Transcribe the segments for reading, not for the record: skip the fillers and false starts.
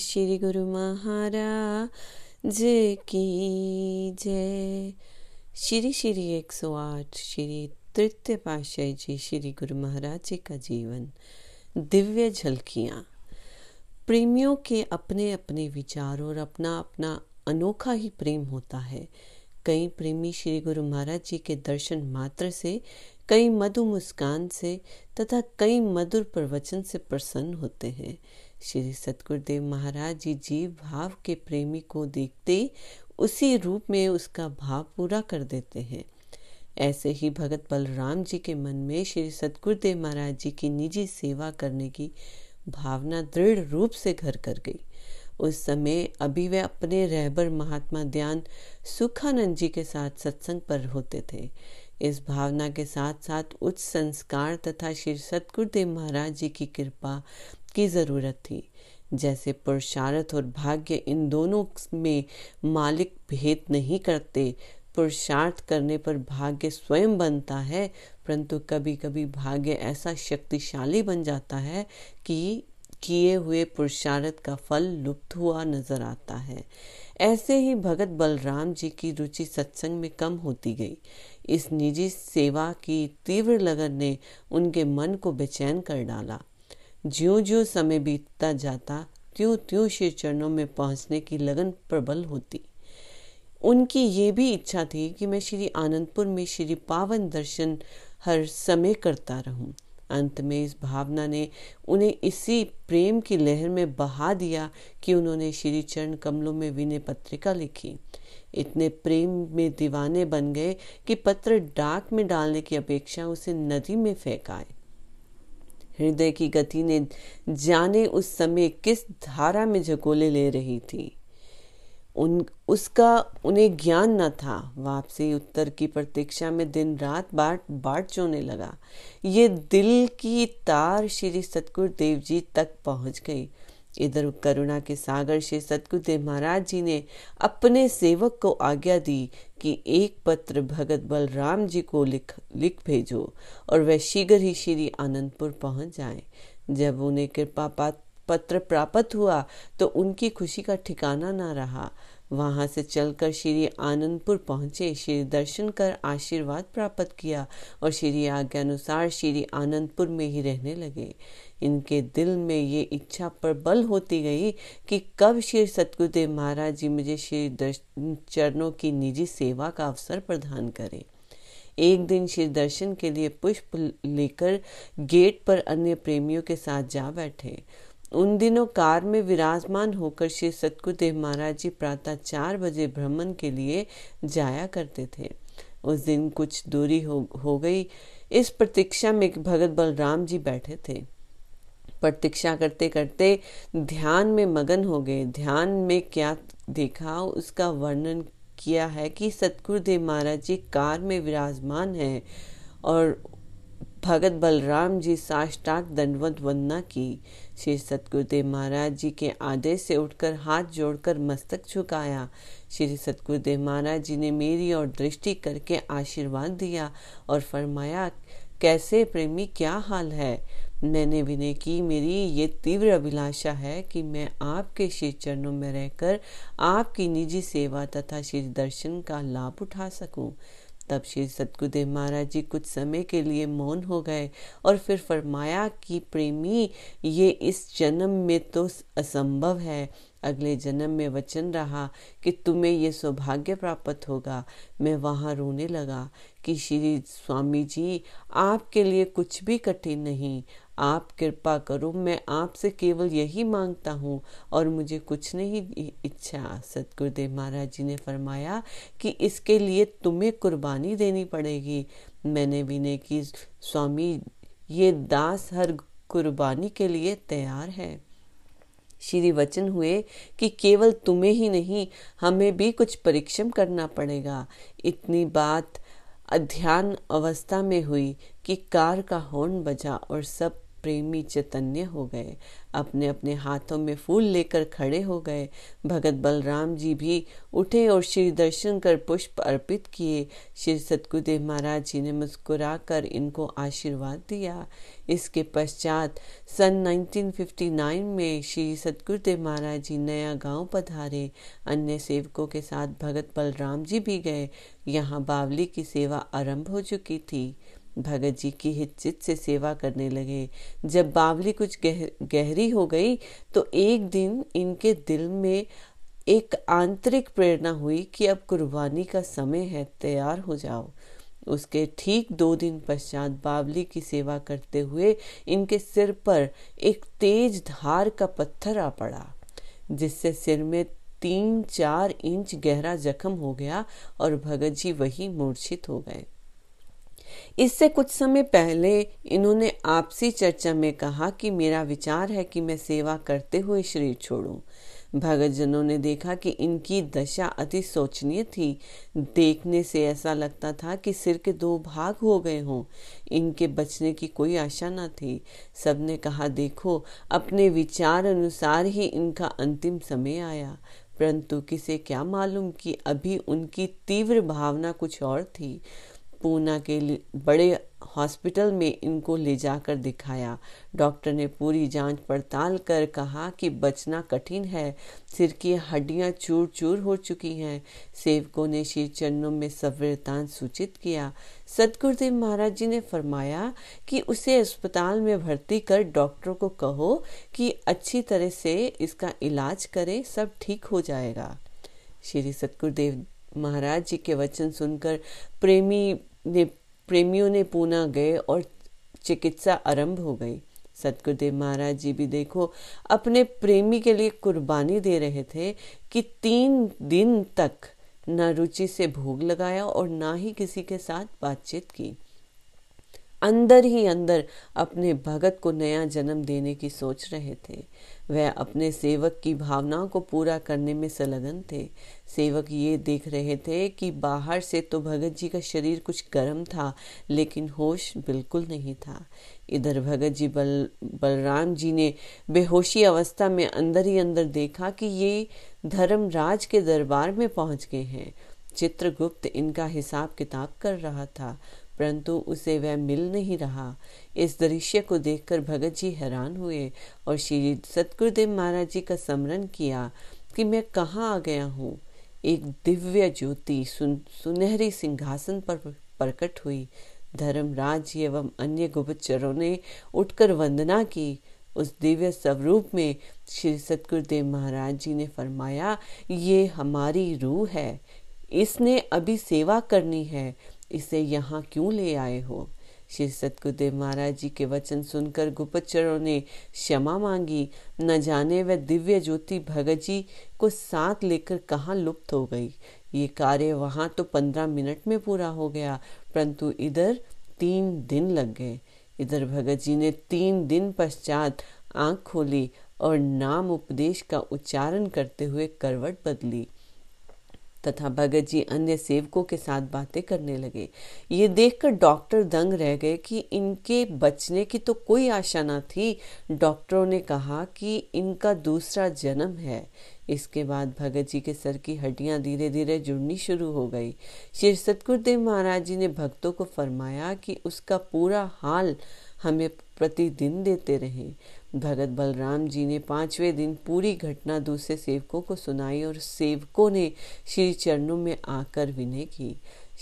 श्री गुरु महाराज की जय। श्री श्री 108 श्री तृतीय पातशाह जी श्री गुरु महाराज जी का जीवन दिव्य झलकियाँ। प्रेमियों के अपने अपने विचार और अपना अपना अनोखा ही प्रेम होता है। कई प्रेमी श्री गुरु महाराज जी के दर्शन मात्र से, कई मधु मुस्कान से तथा कई मधुर प्रवचन से प्रसन्न होते हैं। श्री सतगुर देव महाराज जी जीव भाव के प्रेमी को देखते उसी रूप में उसका भाव पूरा कर देते हैं। ऐसे ही भगत बलराम जी के मन में श्री सतगुर देव महाराज जी की निजी सेवा करने की भावना दृढ़ रूप से घर कर गई। उस समय अभी वे अपने रहबर महात्मा ध्यान सुखानंद जी के साथ सत्संग पर होते थे। इस भावना के साथ साथ उच्च संस्कार तथा श्री सतगुर देव महाराज जी की कृपा की जरूरत थी। जैसे पुरुषार्थ और भाग्य इन दोनों में मालिक भेद नहीं करते, पुरुषार्थ करने पर भाग्य स्वयं बनता है, परंतु कभी कभी भाग्य ऐसा शक्तिशाली बन जाता है कि किए हुए पुरुषार्थ का फल लुप्त हुआ नजर आता है। ऐसे ही भगत बलराम जी की रुचि सत्संग में कम होती गई। इस निजी सेवा की तीव्र लगन ने उनके मन को बेचैन कर डाला। ज्यों-ज्यों समय बीतता जाता त्यों-त्यों श्री चरणों में पहुंचने की लगन प्रबल होती। उनकी ये भी इच्छा थी कि मैं श्री आनंदपुर में श्री पावन दर्शन हर समय करता रहूं। अंत में इस भावना ने उन्हें इसी प्रेम की लहर में बहा दिया कि उन्होंने श्री चरण कमलों में विनय पत्रिका लिखी। इतने प्रेम में दीवाने बन गए कि पत्र डाक में डालने की अपेक्षा उसे नदी में फेंक आए। हृदय की गति ने जाने उस समय किस धारा में झकोले ले रही थी, उसका उन्हें ज्ञान न था। वापसी उत्तर की प्रतीक्षा में दिन रात बाट चोने लगा। ये दिल की तार श्री सतगुर देव जी तक पहुंच गई। इधर करुणा के सागर श्री सतगुर देव महाराज जी ने अपने सेवक को आज्ञा दी कि एक पत्र भगत बलराम जी को लिख भेजो और वह शीघ्र ही श्री आनंदपुर पहुंच जाए। जब उन्हें कृपा पत्र प्राप्त हुआ तो उनकी खुशी का ठिकाना ना रहा। वहां से चलकर श्री आनंदपुर पहुंचे, श्री दर्शन कर आशीर्वाद प्राप्त किया और श्री आज्ञानुसार श्री आनंदपुर में ही रहने लगे। इनके दिल में ये इच्छा प्रबल होती गई कि कब श्री सतगुरु देव महाराज जी मुझे श्री चरणों की निजी सेवा का अवसर प्रदान करें। एक दिन श्री दर्शन के लिए पुष्प लेकर गेट पर अन्य प्रेमियों के साथ जा बैठे। उन दिनों कार में विराजमान होकर श्री सतगुर देव महाराज जी प्रातः 4 बजे भ्रमण के लिए जाया करते थे। उस दिन कुछ दूरी हो गई। इस प्रतीक्षा में भगत बलराम जी बैठे थे। प्रतीक्षा करते करते ध्यान में मगन हो गए। ध्यान में क्या देखा उसका वर्णन किया है कि सतगुर देव महाराज जी कार में विराजमान हैं और भगत बलराम जी साष्टांग दंडवत वंदना की। श्री सतगुर देव महाराज जी के आदेश से उठकर हाथ जोड़कर मस्तक झुकाया। श्री सतगुर देव महाराज जी ने मेरी ओर दृष्टि करके आशीर्वाद दिया और फरमाया, कैसे प्रेमी, क्या हाल है? मैंने विनय की, मेरी ये तीव्र अभिलाषा है कि मैं आपके श्री चरणों में रहकर आपकी निजी सेवा तथा श्री दर्शन का लाभ उठा सकूं। तब श्री सतगुरु देव महाराज जी कुछ समय के लिए मौन हो गए और फिर फरमाया कि प्रेमी, ये इस जन्म में तो असंभव है, अगले जन्म में वचन रहा कि तुम्हें ये सौभाग्य प्राप्त होगा। मैं वहाँ रोने लगा कि श्री स्वामी जी, आपके लिए कुछ भी कठिन नहीं, आप कृपा करो, मैं आपसे केवल यही मांगता हूँ और मुझे कुछ नहीं इच्छा। सतगुरु देव महाराज जी ने फरमाया कि इसके लिए तुम्हें कुर्बानी देनी पड़ेगी। मैंने विनय की, स्वामी, ये दास हर कुर्बानी के लिए तैयार है। श्री वचन हुए कि केवल तुम्हें ही नहीं, हमें भी कुछ परिश्रम करना पड़ेगा। इतनी बात ध्यान अवस्था में हुई कि कार का हॉर्न बजा और सब प्रेमी चैतन्य हो गए, अपने अपने हाथों में फूल लेकर खड़े हो गए। भगत बलराम जी भी उठे और श्री दर्शन कर पुष्प अर्पित किए। श्री सतगुर देव महाराज जी ने मुस्कुराकर इनको आशीर्वाद दिया। इसके पश्चात सन 1959 में श्री सतगुर देव महाराज जी नया गांव पधारे। अन्य सेवकों के साथ भगत बलराम जी भी गए। यहाँ बावली की सेवा आरंभ हो चुकी थी। भगत जी की हिचकिच से सेवा करने लगे। जब बावली कुछ गहरी हो गई तो एक दिन इनके दिल में एक आंतरिक प्रेरणा हुई कि अब कुर्बानी का समय है, तैयार हो जाओ। उसके ठीक 2 दिन पश्चात बावली की सेवा करते हुए इनके सिर पर एक तेज धार का पत्थर आ पड़ा, जिससे सिर में 3-4 इंच गहरा जख्म हो गया और भगत जी वहीं मूर्छित हो गए। इससे कुछ समय पहले इन्होंने आपसी चर्चा में कहा कि मेरा विचार है कि मैं सेवा करते हुए शरीर छोड़ूं। भगतजनों ने देखा कि इनकी दशा अति शोचनीय थी। देखने से ऐसा लगता था कि सिर के 2 भाग हो गए हों। इनके बचने की कोई आशा न थी। सबने कहा, देखो अपने विचार अनुसार ही इनका अंतिम समय आया। परंतु किसे क्या मालूम कि अभी उनकी तीव्र भावना कुछ और थी। पूना के बड़े हॉस्पिटल में इनको ले जाकर दिखाया। डॉक्टर ने पूरी जांच पड़ताल कर कहा कि बचना कठिन है, सिर की हड्डियां चूर चूर हो चुकी हैं। सेवकों ने श्री चरणों में सवितान सूचित किया। सतगुरु देव महाराज जी ने फरमाया कि उसे अस्पताल में भर्ती कर डॉक्टरों को कहो कि अच्छी तरह से इसका इलाज करें, सब ठीक हो जाएगा। श्री सतगुरु देव महाराज जी के वचन सुनकर प्रेमियों ने पूना गए और चिकित्सा आरंभ हो गई। सतगुरु देव महाराज जी भी देखो अपने प्रेमी के लिए कुर्बानी दे रहे थे कि 3 दिन तक ना रुचि से भोग लगाया और ना ही किसी के साथ बातचीत की। अंदर ही अंदर अपने भगत को नया जन्म देने की सोच रहे थे। वह अपने सेवक की भावनाओं को पूरा करने में संलग्न थे। सेवक ये देख रहे थे कि बाहर से तो भगत जी का शरीर कुछ गर्म था, लेकिन होश बिल्कुल नहीं था। इधर भगत जी बलराम जी ने बेहोशी अवस्था में अंदर ही अंदर देखा कि ये धर्मराज के दरबार में पहुंच गए हैं। चित्रगुप्त इनका हिसाब किताब कर रहा था, परंतु उसे वह मिल नहीं रहा। इस दृश्य को देखकर भगत जी हैरान हुए और श्री सतगुरु देव महाराज जी का स्मरण किया कि मैं कहाँ आ गया हूँ। एक दिव्य ज्योति सुनहरी सिंहासन पर प्रकट हुई। धर्मराज जी एवं अन्य गुप्तचरों ने उठकर वंदना की। उस दिव्य स्वरूप में श्री सतगुरु देव महाराज जी ने फरमाया, ये हमारी रूह है, इसने अभी सेवा करनी है, इसे यहाँ क्यों ले आए हो। श्री सतगुरुदेव महाराज जी के वचन सुनकर गुप्तचरों ने क्षमा मांगी। न जाने वह दिव्य ज्योति भगत जी को साथ लेकर कहाँ लुप्त हो गई। ये कार्य वहाँ तो 15 मिनट में पूरा हो गया, परंतु इधर 3 दिन लग गए। इधर भगत जी ने 3 दिन पश्चात आँख खोली और नाम उपदेश का उच्चारण करते हुए करवट बदली तथा भगत जी अन्य सेवकों के साथ बातें करने लगे। ये देखकर डॉक्टर दंग रह गए कि इनके बचने की तो कोई आशा ना थी। डॉक्टरों ने कहा कि इनका दूसरा जन्म है। इसके बाद भगत जी के सर की हड्डियां धीरे धीरे जुड़नी शुरू हो गई। श्री सतगुरु देव महाराज जी ने भक्तों को फरमाया कि उसका पूरा हाल हमें प्रतिदिन देते रहे। भगत बलराम जी ने 5वें दिन पूरी घटना दूसरे सेवकों को सुनाई और सेवकों ने श्री चरणों में आकर विनय की।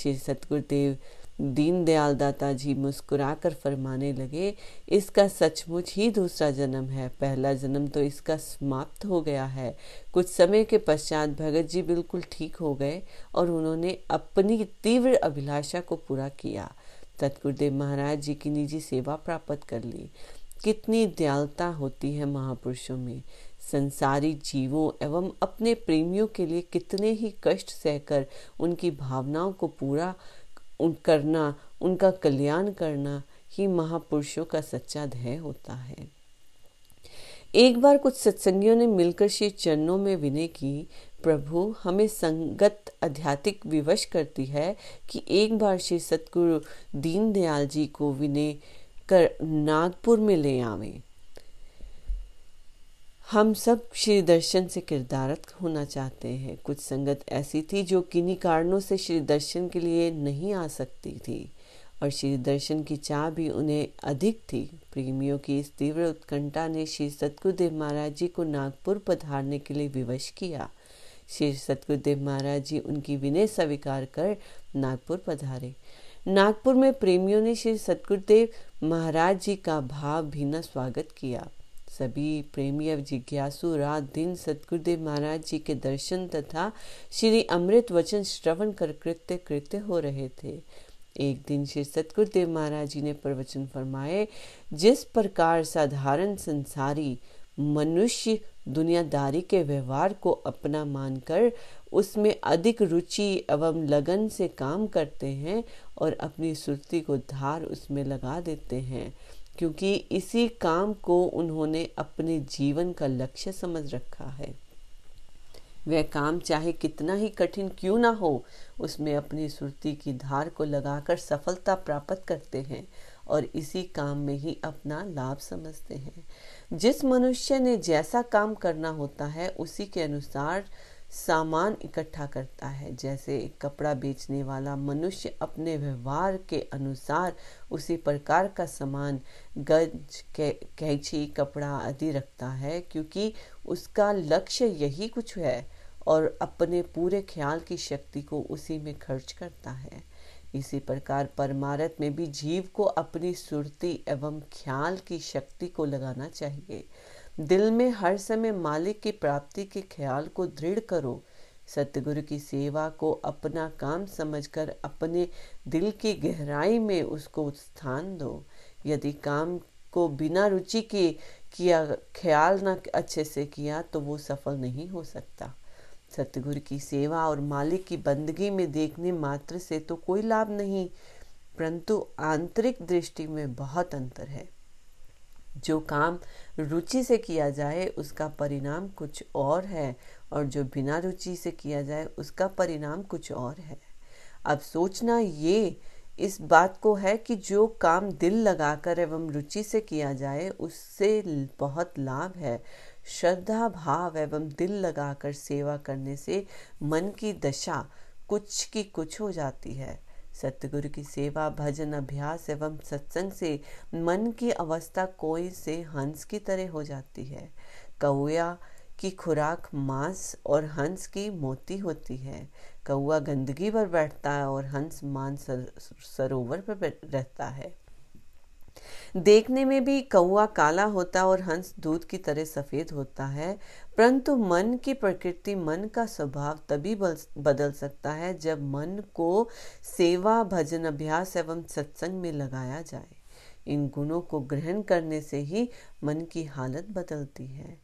श्री सतगुरुदेव दीनदयाल दाता जी मुस्कुराकर फरमाने लगे, इसका सचमुच ही दूसरा जन्म है, पहला जन्म तो इसका समाप्त हो गया है। कुछ समय के पश्चात भगत जी बिल्कुल ठीक हो गए और उन्होंने अपनी तीव्र अभिलाषा को पूरा किया। सतगुरुदेव महाराज जी की निजी सेवा प्राप्त कर ली। कितनी दयालुता होती है महापुरुषों में। संसारी जीवों एवं अपने प्रेमियों के लिए कितने ही कष्ट सहकर उनकी भावनाओं को पूरा करना, उनका कल्याण करना ही महापुरुषों का सच्चा ध्येय होता है। एक बार कुछ सत्संगियों ने मिलकर श्री चरणों में विनय की, प्रभु हमें संगत आध्यात्मिक विवश करती है कि एक बार श्री सतगुरु दीनदयाल जी को विनय कर नागपुर में ले आवें। हम सब श्री दर्शन से किरदारत होना चाहते हैं। कुछ संगत ऐसी थी जो किन्हीं कारणों से श्री दर्शन के लिए नहीं आ सकती थी और श्री दर्शन की चाह भी उन्हें अधिक थी। प्रेमियों की इस तीव्र उत्कंठा ने श्री सतगुर देव महाराज जी को नागपुर पधारने के लिए विवश किया। श्री सतगुर देव महाराज जी उनकी विनय स्वीकार कर नागपुर पधारे। नागपुर में प्रेमियों ने श्री सतगुर देव महाराज जी का भावभीना स्वागत किया। सभी प्रेमी और जिज्ञासु रात दिन सतगुर देव महाराज जी के दर्शन तथा श्री अमृत वचन श्रवण कर कृत्य कृत्य हो रहे थे। एक दिन श्री सतगुर देव महाराज जी ने प्रवचन फरमाए, जिस प्रकार साधारण संसारी मनुष्य दुनियादारी के व्यवहार को अपना मानकर उसमें अधिक रुचि एवं लगन से काम करते हैं और अपनी सुर्ती को धार उसमें लगा देते हैं, क्योंकि इसी काम को उन्होंने अपने जीवन का लक्ष्य समझ रखा है। वह काम चाहे कितना ही कठिन क्यों ना हो, उसमें अपनी सुर्ती की धार को लगाकर सफलता प्राप्त करते हैं और इसी काम में ही अपना लाभ समझते हैं। जिस मनुष्य ने जैसा काम करना होता है उसी के अनुसार सामान इकट्ठा करता है। जैसे एक कपड़ा बेचने वाला मनुष्य अपने व्यवहार के अनुसार उसी प्रकार का सामान गज, कैंची, कपड़ा आदि रखता है, क्योंकि उसका लक्ष्य यही कुछ है और अपने पूरे ख्याल की शक्ति को उसी में खर्च करता है। इसी प्रकार परमार्थ में भी जीव को अपनी सुरती एवं ख्याल की शक्ति को लगाना चाहिए। दिल में हर समय मालिक की प्राप्ति के ख्याल को दृढ़ करो। सतगुरु की सेवा को अपना काम समझकर अपने दिल की गहराई में उसको स्थान दो। यदि काम को बिना रुचि के किया, ख्याल ना अच्छे से किया, तो वो सफल नहीं हो सकता। सतगुरु की सेवा और मालिक की बंदगी में देखने मात्र से तो कोई लाभ नहीं, परंतु आंतरिक दृष्टि में बहुत अंतर है। जो काम रुचि से किया जाए उसका परिणाम कुछ और है और जो बिना रुचि से किया जाए उसका परिणाम कुछ और है। अब सोचना ये इस बात को है कि जो काम दिल लगाकर एवं रुचि से किया जाए उससे बहुत लाभ है। श्रद्धा भाव एवं दिल लगाकर सेवा करने से मन की दशा कुछ की कुछ हो जाती है। सतगुरु की सेवा, भजन, अभ्यास एवं सत्संग से मन की अवस्था कोई से हंस की तरह हो जाती है। कौआ की खुराक मांस और हंस की मोती होती है। कौआ गंदगी पर बैठता है और हंस मान सरोवर पर रहता है। देखने में भी कौआ काला होता और हंस दूध की तरह सफेद होता है, परंतु मन की प्रकृति, मन का स्वभाव तभी बदल सकता है जब मन को सेवा, भजन, अभ्यास एवं सत्संग में लगाया जाए। इन गुणों को ग्रहण करने से ही मन की हालत बदलती है।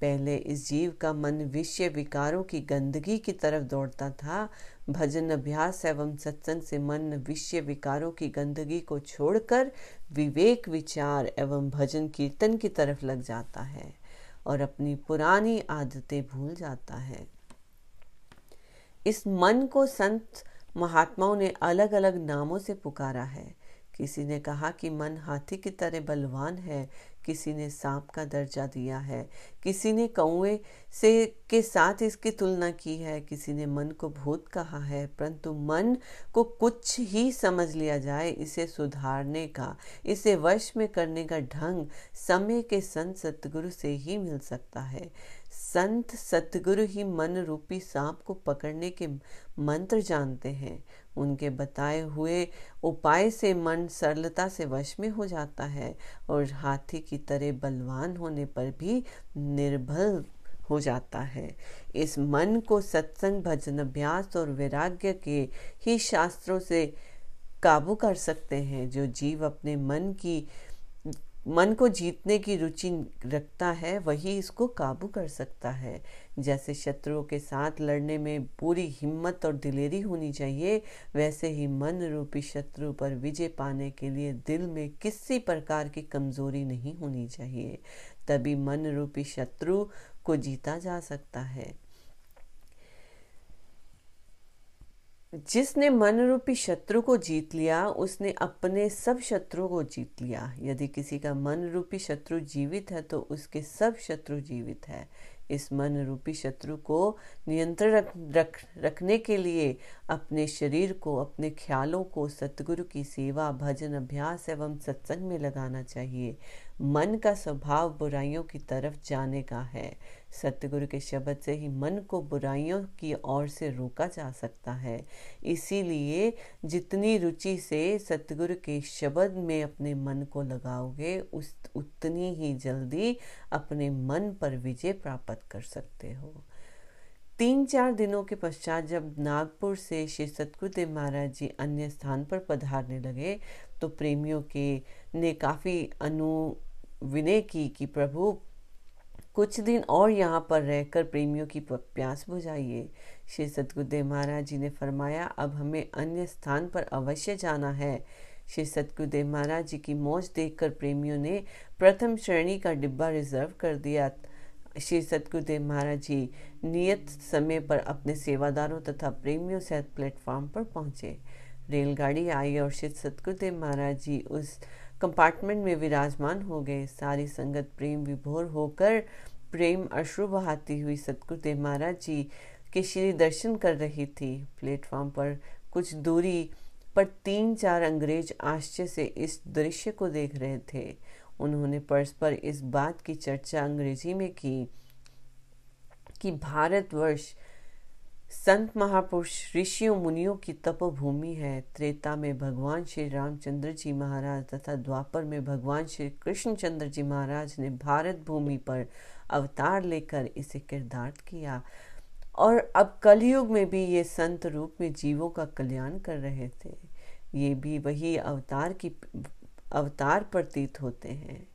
पहले इस जीव का मन विषय विकारों की गंदगी की तरफ दौड़ता था। भजन, अभ्यास एवं सत्संग से मन विषय विकारों की गंदगी को छोड़कर विवेक, विचार एवं भजन कीर्तन की तरफ लग जाता है और अपनी पुरानी आदतें भूल जाता है। इस मन को संत महात्माओं ने अलग अलग नामों से पुकारा है। किसी ने कहा कि मन हाथी की तरह बलवान है, किसी ने सांप का दर्जा दिया है, किसी ने कौए से के साथ इसकी तुलना की है, किसी ने मन को भूत कहा है। परंतु मन को कुछ ही समझ लिया जाए, इसे सुधारने का, इसे वश में करने का ढंग समय के संत सतगुरु से ही मिल सकता है। संत सतगुरु ही मन रूपी सांप को पकड़ने के मंत्र जानते हैं। उनके बताए हुए उपाय से मन सरलता से वश में हो जाता है और हाथी की तरह बलवान होने पर भी निर्बल हो जाता है। इस मन को सत्संग, भजन, अभ्यास और वैराग्य के ही शास्त्रों से काबू कर सकते हैं। जो जीव अपने मन को जीतने की रुचि रखता है वही इसको काबू कर सकता है। जैसे शत्रुओं के साथ लड़ने में पूरी हिम्मत और दिलेरी होनी चाहिए, वैसे ही मन रूपी शत्रु पर विजय पाने के लिए दिल में किसी प्रकार की कमजोरी नहीं होनी चाहिए। तभी मन रूपी शत्रु को जीता जा सकता है। जिसने मन रूपी शत्रु को जीत लिया उसने अपने सब शत्रुओं को जीत लिया। यदि किसी का मन रूपी शत्रु जीवित है तो उसके सब शत्रु जीवित है। इस मन रूपी शत्रु को नियंत्रण रखने के लिए अपने शरीर को, अपने ख्यालों को सतगुरु की सेवा, भजन, अभ्यास एवं सत्संग में लगाना चाहिए। मन का स्वभाव बुराइयों की तरफ जाने का है। सतगुरु के शब्द से ही मन को बुराइयों की ओर से रोका जा सकता है। इसीलिए जितनी रुचि से सतगुरु के शब्द में अपने मन को लगाओगे उतनी ही जल्दी अपने मन पर विजय प्राप्त कर सकते हो। 3-4 दिनों के पश्चात जब नागपुर से श्री सतगुर देव महाराज जी अन्य स्थान पर पधारने लगे तो प्रेमियों के ने काफ़ी अनुविनय की कि प्रभु कुछ दिन और यहाँ पर रहकर प्रेमियों की प्यास बुझाइए। श्री सतगुर देव महाराज जी ने फरमाया, अब हमें अन्य स्थान पर अवश्य जाना है। श्री सतगुर देव महाराज जी की मौज देखकर प्रेमियों ने प्रथम श्रेणी का डिब्बा रिजर्व कर दिया। श्री सतगुर देव महाराज जी नियत समय पर अपने सेवादारों तथा प्रेमियों सहित प्लेटफॉर्म पर पहुँचे। रेलगाड़ी आई और श्री सतगुर देव महाराज जी उस कंपार्टमेंट में विराजमान हो गए। सारी संगत प्रेम विभोर होकर प्रेम अश्रु बहाती हुई सतगुर देव महाराज जी के श्री दर्शन कर रही थी। प्लेटफॉर्म पर कुछ दूरी पर 3-4 अंग्रेज आश्चर्य से इस दृश्य को देख रहे थे। उन्होंने परस्पर इस बात की चर्चा अंग्रेजी में की कि भारतवर्ष संत महापुरुष ऋषियों मुनियों की तपोभूमि है। त्रेता में भगवान श्री रामचंद्र जी महाराज तथा द्वापर में भगवान श्री कृष्णचंद्र जी महाराज ने भारत भूमि पर अवतार लेकर इसे किरदार्थ किया और अब कलयुग में भी ये संत रूप में जीवों का कल्याण कर रहे थे। ये भी वही अवतार प्रतीत होते हैं।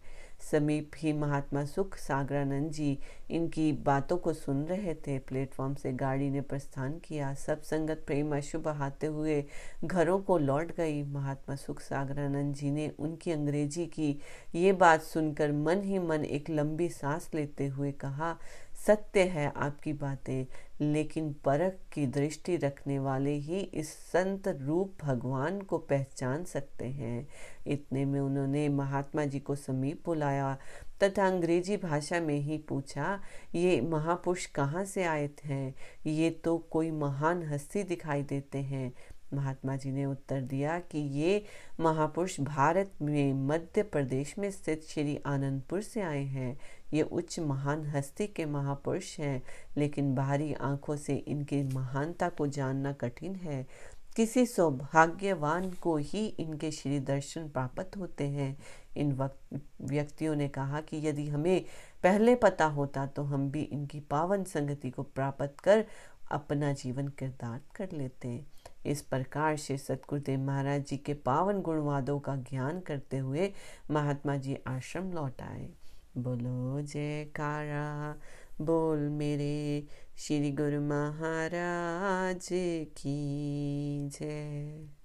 समीप ही महात्मा सुख सागरानंद जी इनकी बातों को सुन रहे थे। प्लेटफॉर्म से गाड़ी ने प्रस्थान किया। सब संगत प्रेम अश्रु बहाते हुए घरों को लौट गई। महात्मा सुख सागरानंद जी ने उनकी अंग्रेजी की ये बात सुनकर मन ही मन एक लंबी सांस लेते हुए कहा, सत्य है आपकी बातें, लेकिन परख की दृष्टि रखने वाले ही इस संत रूप भगवान को पहचान सकते हैं। इतने में उन्होंने महात्मा जी को समीप बुलाया तथा अंग्रेजी भाषा में ही पूछा, ये महापुरुष कहाँ से आए हैं? ये तो कोई महान हस्ती दिखाई देते हैं। महात्मा जी ने उत्तर दिया कि ये महापुरुष भारत में मध्य प्रदेश में स्थित श्री आनंदपुर से आए हैं। ये उच्च महान हस्ती के महापुरुष हैं, लेकिन बाहरी आँखों से इनकी महानता को जानना कठिन है। किसी सौभाग्यवान को ही इनके श्री दर्शन प्राप्त होते हैं। इन व्यक्तियों ने कहा कि यदि हमें पहले पता होता तो हम भी इनकी पावन संगति को प्राप्त कर अपना जीवन किरदार्थ कर लेते। इस प्रकार श्री सतगुरु देव महाराज जी के पावन गुणवादों का ज्ञान करते हुए महात्मा जी आश्रम लौट आए। बोलो जयकारा, बोल मेरे श्री गुरु महाराज की जय।